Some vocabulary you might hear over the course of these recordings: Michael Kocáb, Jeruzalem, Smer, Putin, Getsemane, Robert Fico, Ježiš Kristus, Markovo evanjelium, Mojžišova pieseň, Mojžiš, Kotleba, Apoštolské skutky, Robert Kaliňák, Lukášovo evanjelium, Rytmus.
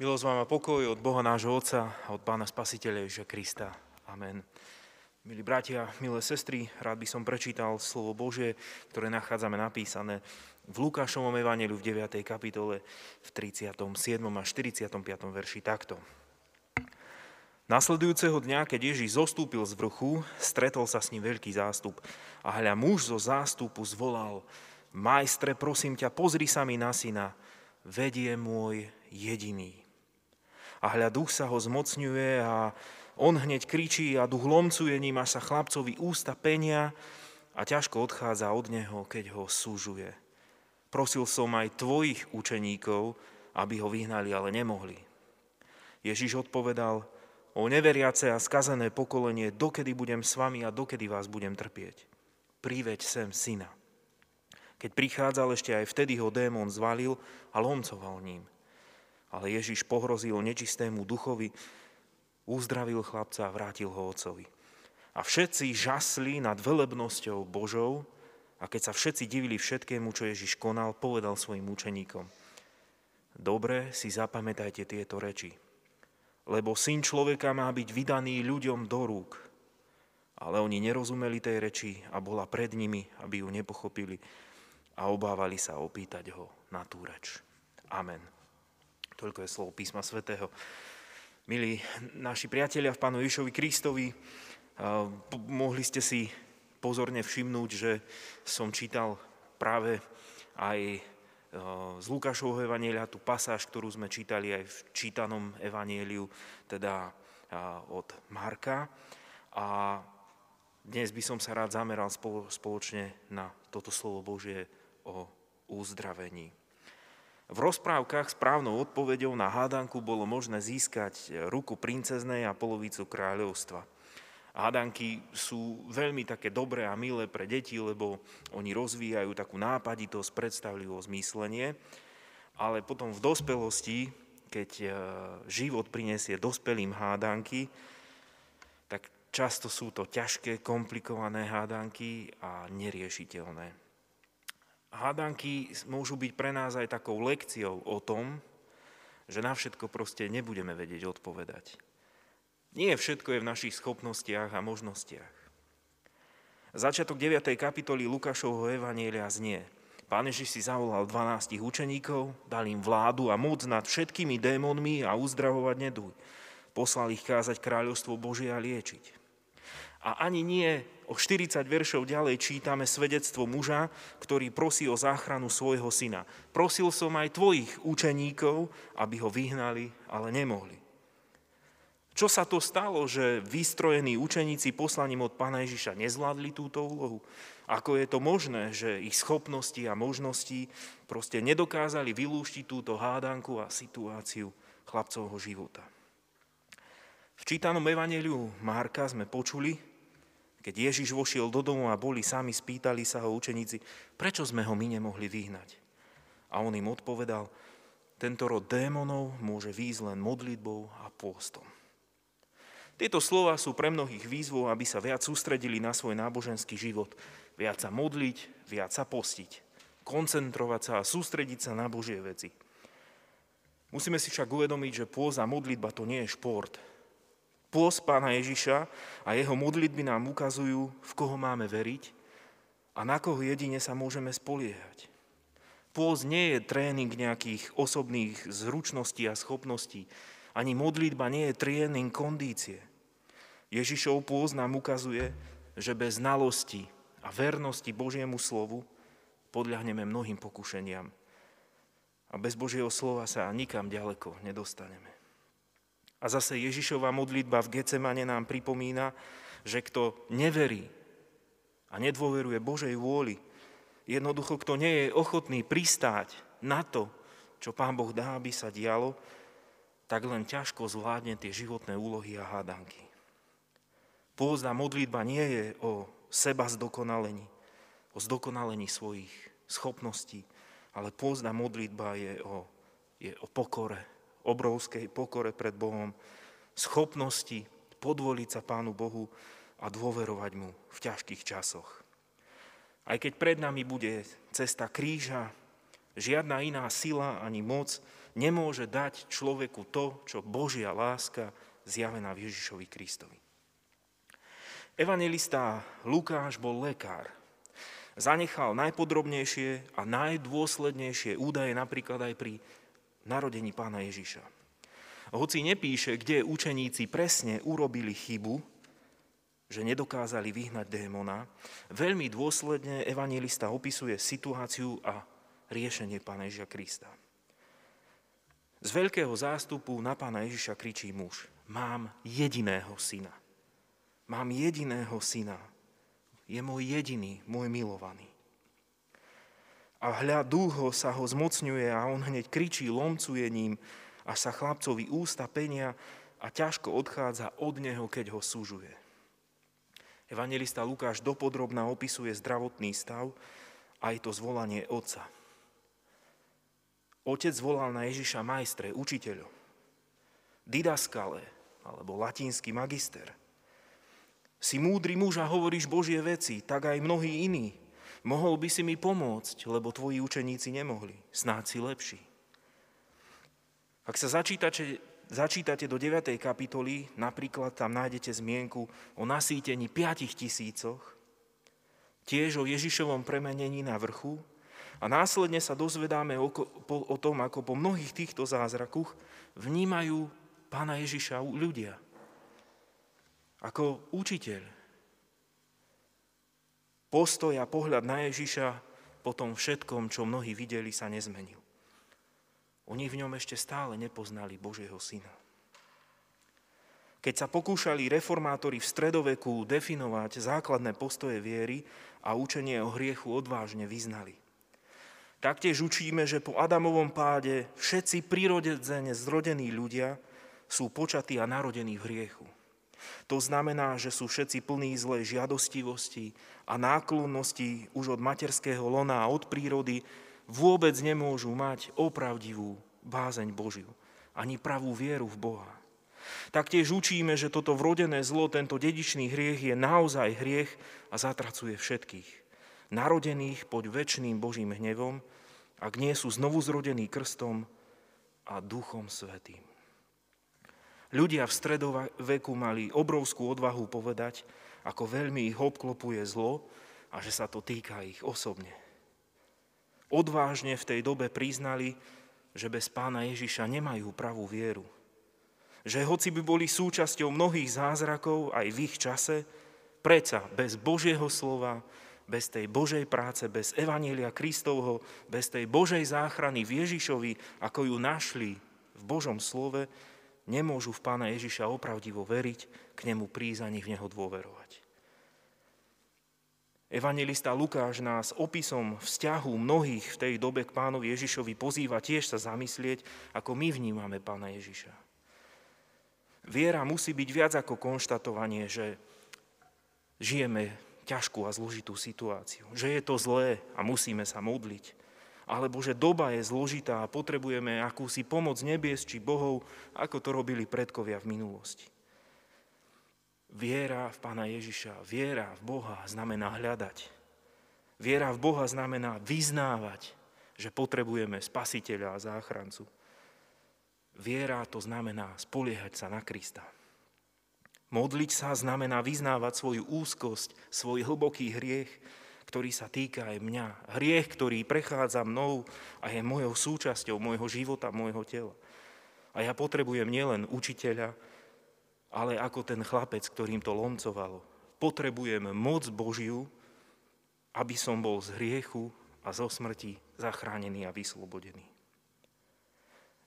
Milosť vám a pokoj od Boha nášho Otca a od Pána Spasiteľa Ježiša Krista. Amen. Milí bratia, milé sestry, rád by som prečítal slovo Božie, ktoré nachádzame napísané v Lukášovom evanjeliu v 9. kapitole v 37. a 45. verši takto. Nasledujúceho dňa, keď Ježíš zostúpil z vrchu, stretol sa s ním veľký zástup. A hľa, muž zo zástupu zvolal: Majstre, prosím ťa, pozri sa mi na syna, veď je môj jediný. A hľa, duch sa ho zmocňuje a on hneď kričí a duch lomcuje ním, až sa chlapcovi ústa penia a ťažko odchádza od neho, keď ho súžuje. Prosil som aj tvojich učeníkov, aby ho vyhnali, ale nemohli. Ježiš odpovedal: O neveriace a skazené pokolenie, dokedy budem s vami a dokedy vás budem trpieť? Priveď sem syna. Keď prichádzal, ešte aj vtedy ho démon zvalil a lomcoval ním. Ale Ježiš pohrozil nečistému duchovi, uzdravil chlapca a vrátil ho otcovi. A všetci žasli nad velebnosťou Božou, a keď sa všetci divili všetkému, čo Ježiš konal, povedal svojim učeníkom: Dobre si zapamätajte tieto reči, lebo Syn človeka má byť vydaný ľuďom do rúk. Ale oni nerozumeli tej reči a bola pred nimi, aby ju nepochopili, a obávali sa opýtať ho na tú reč. Amen. Toľko je slovo Písma svätého. Milí naši priatelia v Pánu Ježišovi Kristovi, mohli ste si pozorne všimnúť, že som čítal práve aj z Lukášovho evanjelia tú pasáž, ktorú sme čítali aj v čítanom evanjeliu, teda od Marka. A dnes by som sa rád zameral spoločne na toto slovo Božie o uzdravení. V rozprávkach správnou odpoveďou na hádanku bolo možné získať ruku princeznej a polovicu kráľovstva. Hádanky sú veľmi také dobré a milé pre deti, lebo oni rozvíjajú takú nápaditosť, predstavlivosť, myslenie, ale potom v dospelosti, keď život prinesie dospelým hádanky, tak často sú to ťažké, komplikované hádanky a neriešiteľné. Hádanky môžu byť pre nás aj takou lekciou o tom, že na všetko proste nebudeme vedieť odpovedať. Nie všetko je v našich schopnostiach a možnostiach. Začiatok 9. kapitoly Lukášovho evanjelia znie: Pán Ježiš si zavolal 12 učeníkov, dal im vládu a moc nad všetkými démonmi a uzdravovať neduj. Poslal ich kázať kráľovstvo Božie a liečiť. A ani nie o 40 veršov ďalej čítame svedectvo muža, ktorý prosí o záchranu svojho syna. Prosil som aj tvojich učeníkov, aby ho vyhnali, ale nemohli. Čo sa to stalo, že vystrojení učeníci poslaním od Pána Ježiša nezvládli túto úlohu? Ako je to možné, že ich schopnosti a možnosti proste nedokázali vylúštiť túto hádanku a situáciu chlapcovho života? V čítanom evanjeliu Marka sme počuli, keď Ježiš vošiel do domu a boli sami, spýtali sa ho učeníci, prečo sme ho my nemohli vyhnať. A on im odpovedal: Tento rod démonov môže výjsť len modlitbou a pôstom. Tieto slova sú pre mnohých výzvou, aby sa viac sústredili na svoj náboženský život. Viac sa modliť, viac sa postiť, koncentrovať sa a sústrediť sa na Božie veci. Musíme si však uvedomiť, že pôst a modlitba to nie je šport. Pôst Pána Ježiša a jeho modlitby nám ukazujú, v koho máme veriť a na koho jedine sa môžeme spoliehať. Pôst nie je tréning nejakých osobných zručností a schopností, ani modlitba nie je tréning kondície. Ježišov pôst nám ukazuje, že bez znalosti a vernosti Božiemu slovu podľahneme mnohým pokušeniam a bez Božieho slova sa nikam ďaleko nedostaneme. A zase Ježišova modlitba v Getsemane nám pripomína, že kto neverí a nedôveruje Božej vôli, jednoducho kto nie je ochotný pristáť na to, čo Pán Boh dá, aby sa dialo, tak len ťažko zvládne tie životné úlohy a hádanky. Pôst a modlitba nie je o seba zdokonalení, o zdokonalení svojich schopností, ale pôst a modlitba je o pokore, obrovskej pokore pred Bohom, schopnosti podvoliť sa Pánu Bohu a dôverovať mu v ťažkých časoch. Aj keď pred nami bude cesta kríža, žiadna iná sila ani moc nemôže dať človeku to, čo Božia láska zjavená v Ježišovi Kristovi. Evanjelista Lukáš bol lekár. Zanechal najpodrobnejšie a najdôslednejšie údaje napríklad aj pri narodení pána Ježiša. Hoci nepíše, kde učeníci presne urobili chybu, že nedokázali vyhnať démona, veľmi dôsledne evanjelista opisuje situáciu a riešenie pána Ježiša Krista. Z veľkého zástupu na pána Ježiša kričí muž: Mám jediného syna. Mám jediného syna. Je môj jediný, môj milovaný. A hľa, dúho sa ho zmocňuje a on hneď kričí, lomcuje ním, až sa chlapcovi ústa penia a ťažko odchádza od neho, keď ho súžuje. Evanjelista Lukáš dopodrobna opisuje zdravotný stav a aj to zvolanie otca. Otec volal na Ježiša majstre, učiteľu, didaskale, alebo latinský magister. Si múdry muž a hovoríš Božie veci, tak aj mnohí iní. Mohol by si mi pomôcť, lebo tvoji učeníci nemohli. Snáď si lepší. Ak sa začítate do 9. kapitoly, napríklad tam nájdete zmienku o nasýtení 5 000, tiež o Ježišovom premenení na vrchu a následne sa dozvedáme o tom, ako po mnohých týchto zázrakoch vnímajú pána Ježiša ľudia. Ako učiteľ. Postoj a pohľad na Ježiša po tom všetkom, čo mnohí videli, sa nezmenil. Oni v ňom ešte stále nepoznali Božieho syna. Keď sa pokúšali reformátori v stredoveku definovať základné postoje viery a učenie o hriechu, odvážne vyznali: Taktiež učíme, že po Adamovom páde všetci prirodzene zrodení ľudia sú počatí a narodení v hriechu. To znamená, že sú všetci plní zlej žiadostivosti a náklonnosti už od materského lona a od prírody, vôbec nemôžu mať opravdivú bázeň Božiu, ani pravú vieru v Boha. Taktiež učíme, že toto vrodené zlo, tento dedičný hriech je naozaj hriech a zatracuje všetkých. Narodených pod večným Božím hnevom, ak nie sú znovu zrodení krstom a Duchom svätým. Ľudia v stredoveku mali obrovskú odvahu povedať, ako veľmi ich obklopuje zlo a že sa to týka ich osobne. Odvážne v tej dobe priznali, že bez pána Ježiša nemajú pravú vieru. Že hoci by boli súčasťou mnohých zázrakov aj v ich čase, predsa bez Božieho slova, bez tej Božej práce, bez evanjelia Kristovho, bez tej Božej záchrany v Ježišovi, ako ju našli v Božom slove, nemôžu v pána Ježiša opravdivo veriť, k nemu prísť ani v neho dôverovať. Evanjelista Lukáš nás opisom vzťahu mnohých v tej dobe k pánovi Ježišovi pozýva tiež sa zamyslieť, ako my vnímame pána Ježiša. Viera musí byť viac ako konštatovanie, že žijeme ťažkú a zložitú situáciu, že je to zlé a musíme sa modliť, alebo že doba je zložitá a potrebujeme akúsi pomoc nebies či bohov, ako to robili predkovia v minulosti. Viera v pána Ježiša, viera v Boha znamená hľadať. Viera v Boha znamená vyznávať, že potrebujeme spasiteľa a záchrancu. Viera to znamená spoliehať sa na Krista. Modliť sa znamená vyznávať svoju úzkosť, svoj hlboký hriech, ktorý sa týka aj mňa. Hriech, ktorý prechádza mnou a je mojou súčasťou, môjho života, môjho tela. A ja potrebujem nielen učiteľa, ale ako ten chlapec, ktorým to lomcovalo. Potrebujem moc Božiu, aby som bol z hriechu a zo smrti zachránený a vyslobodený.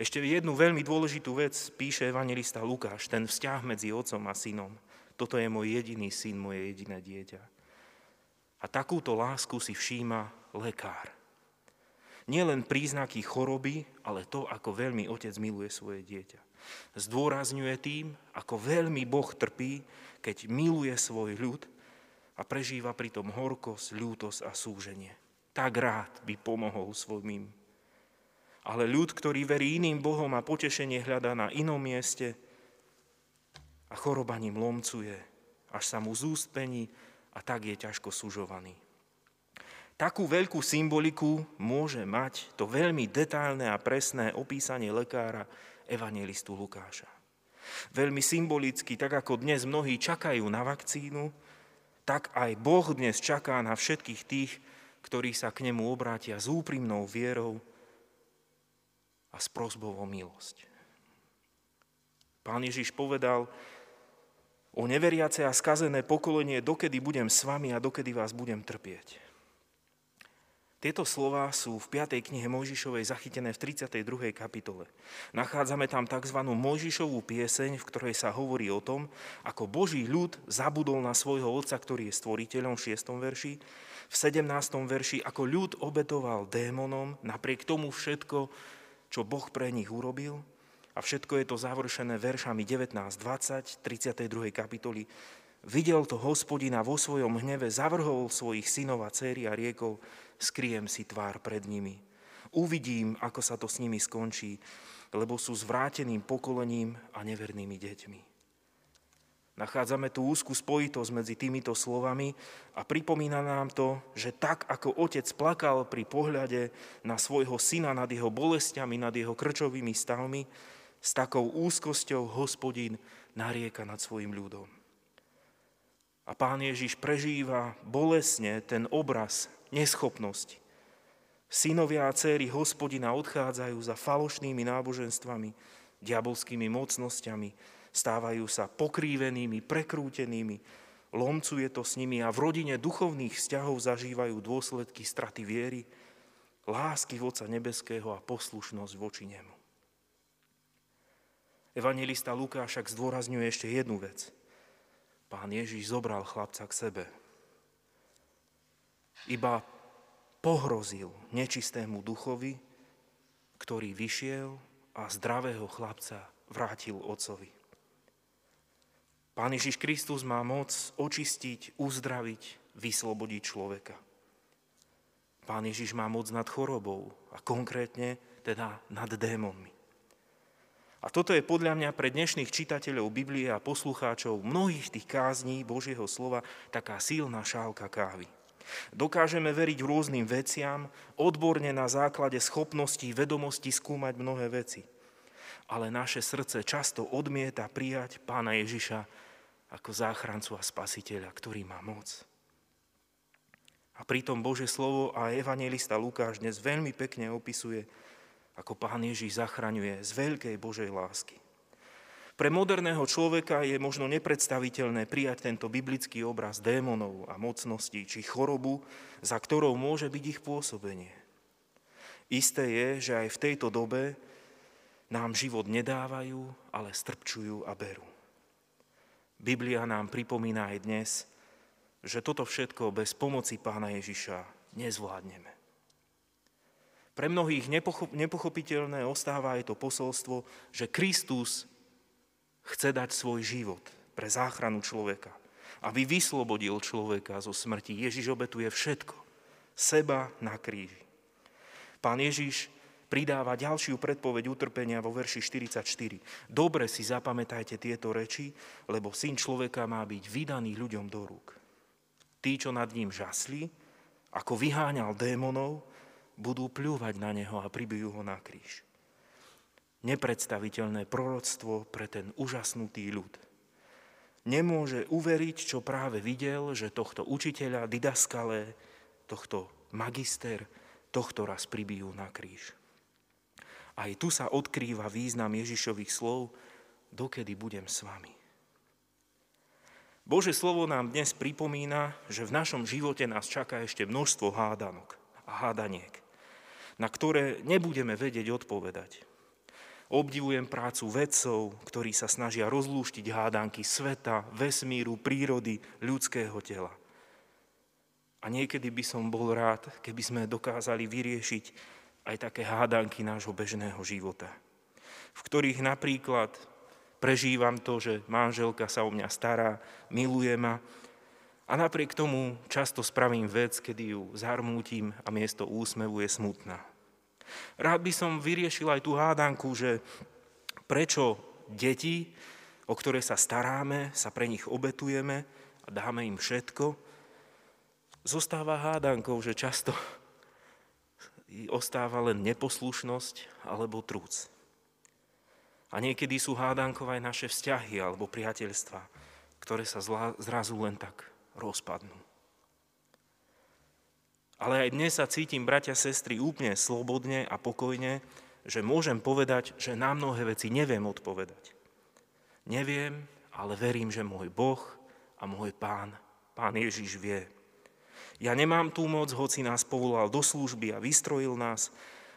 Ešte jednu veľmi dôležitú vec píše evanjelista Lukáš, ten vzťah medzi otcom a synom. Toto je môj jediný syn, moje jediné dieťa. A takúto lásku si všíma lekár. Nielen príznaky choroby, ale to, ako veľmi otec miluje svoje dieťa. Zdôrazňuje tým, ako veľmi Boh trpí, keď miluje svoj ľud a prežíva pritom horkosť, ľútosť a súženie. Tak rád by pomohol svojim. Ale ľud, ktorý verí iným Bohom a potešenie hľadá na inom mieste a choroba ním lomcuje, až sa mu zúst pení, a tak je ťažko sužovaný. Takú veľkú symboliku môže mať to veľmi detailné a presné opísanie lekára evanjelistu Lukáša. Veľmi symbolicky, tak ako dnes mnohí čakajú na vakcínu, tak aj Boh dnes čaká na všetkých tých, ktorí sa k nemu obrátia s úprimnou vierou a s prosbou o milosť. Pán Ježiš povedal: o neveriace a skazené pokolenie, dokedy budem s vami a dokedy vás budem trpieť. Tieto slová sú v 5. knihe Mojžišovej zachytené v 32. kapitole. Nachádzame tam tzv. Mojžišovú pieseň, v ktorej sa hovorí o tom, ako Boží ľud zabudol na svojho otca, ktorý je stvoriteľom, v 6. verši, v 17. verši, ako ľud obetoval démonom, napriek tomu všetko, čo Boh pre nich urobil, a všetko je to završené veršami 19-20, 32. kapitoly. Videl to Hospodina vo svojom hneve, zavrhol svojich synov a dcéry a riekol: skryjem si tvár pred nimi. Uvidím, ako sa to s nimi skončí, lebo sú zvráteným pokolením a nevernými deťmi. Nachádzame tu úzku spojitosť medzi týmito slovami a pripomína nám to, že tak, ako otec plakal pri pohľade na svojho syna nad jeho bolestiami, nad jeho krčovými stavmi, s takou úzkosťou Hospodin narieka nad svojim ľudom. A Pán Ježiš prežíva bolesne ten obraz neschopnosti. Synovia a dcéry Hospodina odchádzajú za falošnými náboženstvami, diabolskými mocnosťami, stávajú sa pokrívenými, prekrútenými, lomcuje to s nimi a v rodine duchovných vzťahov zažívajú dôsledky straty viery, lásky Otca nebeského a poslušnosť voči nemu. Evanjelista Lukáš však zdôrazňuje ešte jednu vec. Pán Ježiš zobral chlapca k sebe. Iba pohrozil nečistému duchovi, ktorý vyšiel a zdravého chlapca vrátil otcovi. Pán Ježiš Kristus má moc očistiť, uzdraviť, vyslobodiť človeka. Pán Ježiš má moc nad chorobou a konkrétne teda nad démonmi. A toto je podľa mňa pre dnešných čitateľov Biblie a poslucháčov mnohých tých kázní Božieho slova taká silná šálka kávy. Dokážeme veriť rôznym veciam, odborne na základe schopností, vedomostí skúmať mnohé veci. Ale naše srdce často odmieta prijať Pána Ježiša ako záchrancu a spasiteľa, ktorý má moc. A pritom Božie slovo a evanjelista Lukáš dnes veľmi pekne opisuje, ako Pán Ježiš zachraňuje z veľkej Božej lásky. Pre moderného človeka je možno nepredstaviteľné prijať tento biblický obraz démonov a mocností či chorobu, za ktorou môže byť ich pôsobenie. Isté je, že aj v tejto dobe nám život nedávajú, ale strpčujú a berú. Biblia nám pripomína aj dnes, že toto všetko bez pomoci Pána Ježiša nezvládneme. Pre mnohých nepochopiteľné ostáva aj to posolstvo, že Kristus chce dať svoj život pre záchranu človeka, aby vyslobodil človeka zo smrti. Ježiš obetuje všetko, seba na kríži. Pán Ježiš pridáva ďalšiu predpoveď utrpenia vo verši 44. Dobre si zapamätajte tieto reči, lebo Syn človeka má byť vydaný ľuďom do rúk. Tí, čo nad ním žasli, ako vyháňal démonov, budú pľúvať na neho a pribijú ho na kríž. Nepredstaviteľné proroctvo pre ten úžasnutý ľud. Nemôže uveriť, čo práve videl, že tohto učiteľa, didaskalé, tohto magister, tohto raz pribijú na kríž. Aj tu sa odkrýva význam Ježišových slov: dokedy budem s vami. Božie slovo nám dnes pripomína, že v našom živote nás čaká ešte množstvo hádanok a hádaniek, na ktoré nebudeme vedieť odpovedať. Obdivujem prácu vedcov, ktorí sa snažia rozlúštiť hádanky sveta, vesmíru, prírody, ľudského tela. A niekedy by som bol rád, keby sme dokázali vyriešiť aj také hádanky nášho bežného života, v ktorých napríklad prežívam to, že manželka sa o mňa stará, miluje ma, a napriek tomu často spravím vec, kedy ju zarmútim a miesto úsmevu je smutná. Rád by som vyriešil aj tú hádanku, že prečo deti, o ktoré sa staráme, sa pre nich obetujeme a dáme im všetko, zostáva hádankou, že často ostáva len neposlušnosť alebo trúc. A niekedy sú hádankové aj naše vzťahy alebo priateľstva, ktoré sa zrazu len tak rozpadnú. Ale aj dnes sa cítim, bratia, sestry, úplne slobodne a pokojne, že môžem povedať, že na mnohé veci neviem odpovedať. Neviem, ale verím, že môj Boh a môj Pán, Pán Ježiš vie. Ja nemám tú moc, hoci nás povolal do služby a vystrojil nás,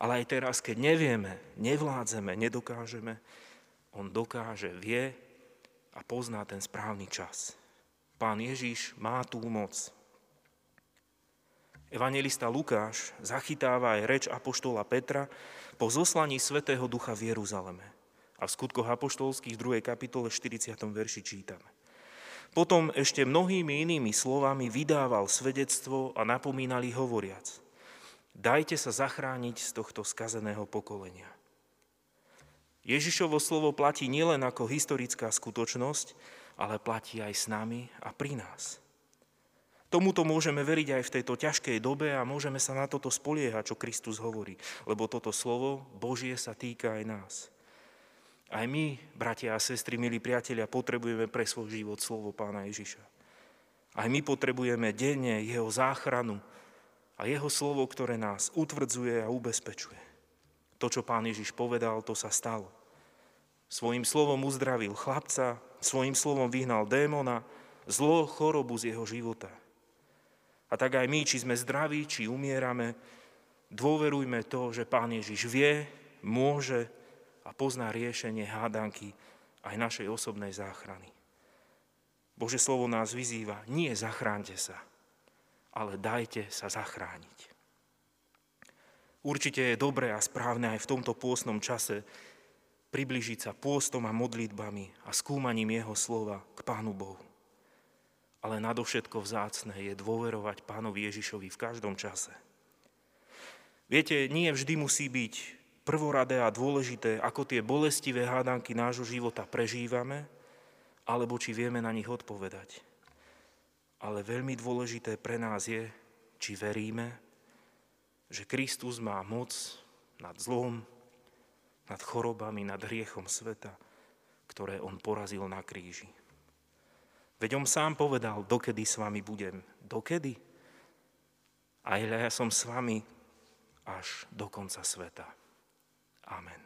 ale aj teraz, keď nevieme, nevládzeme, nedokážeme, on dokáže, vie a pozná ten správny čas. Pán Ježiš má tú moc. Evanjelista Lukáš zachytáva aj reč apoštola Petra po zoslaní Svätého Ducha v Jeruzaleme. A v Skutkoch apoštolských 2. kapitole 40. verši čítame: Potom ešte mnohými inými slovami vydával svedectvo a napomínali hovoriac: Dajte sa zachrániť z tohto skazeného pokolenia. Ježišovo slovo platí nielen ako historická skutočnosť, ale platí aj s nami a pri nás. Tomuto môžeme veriť aj v tejto ťažkej dobe a môžeme sa na toto spoliehať, čo Kristus hovorí, lebo toto slovo Božie sa týka aj nás. Aj my, bratia a sestry, milí priatelia, potrebujeme pre svoj život slovo Pána Ježiša. Aj my potrebujeme denne jeho záchranu a jeho slovo, ktoré nás utvrdzuje a ubezpečuje. To, čo Pán Ježiš povedal, to sa stalo. Svojím slovom uzdravil chlapca, svojím slovom vyhnal démona, zlo, chorobu z jeho života. A tak aj my, či sme zdraví, či umierame, dôverujme to, že Pán Ježiš vie, môže a pozná riešenie hádanky aj našej osobnej záchrany. Božie slovo nás vyzýva, nie zachránte sa, ale dajte sa zachrániť. Určite je dobré a správne aj v tomto pôstnom čase priblížiť sa pôstom a modlitbami a skúmaním jeho slova k Pánu Bohu. Ale nadovšetko vzácne je dôverovať Pánovi Ježišovi v každom čase. Viete, nie vždy musí byť prvoradé a dôležité, ako tie bolestivé hádanky nášho života prežívame, alebo či vieme na nich odpovedať. Ale veľmi dôležité pre nás je, či veríme, že Kristus má moc nad zlom, nad chorobami, nad hriechom sveta, ktoré on porazil na kríži. Veď on sám povedal, dokedy s vami budem. Dokedy? A ja som s vami až do konca sveta. Amen.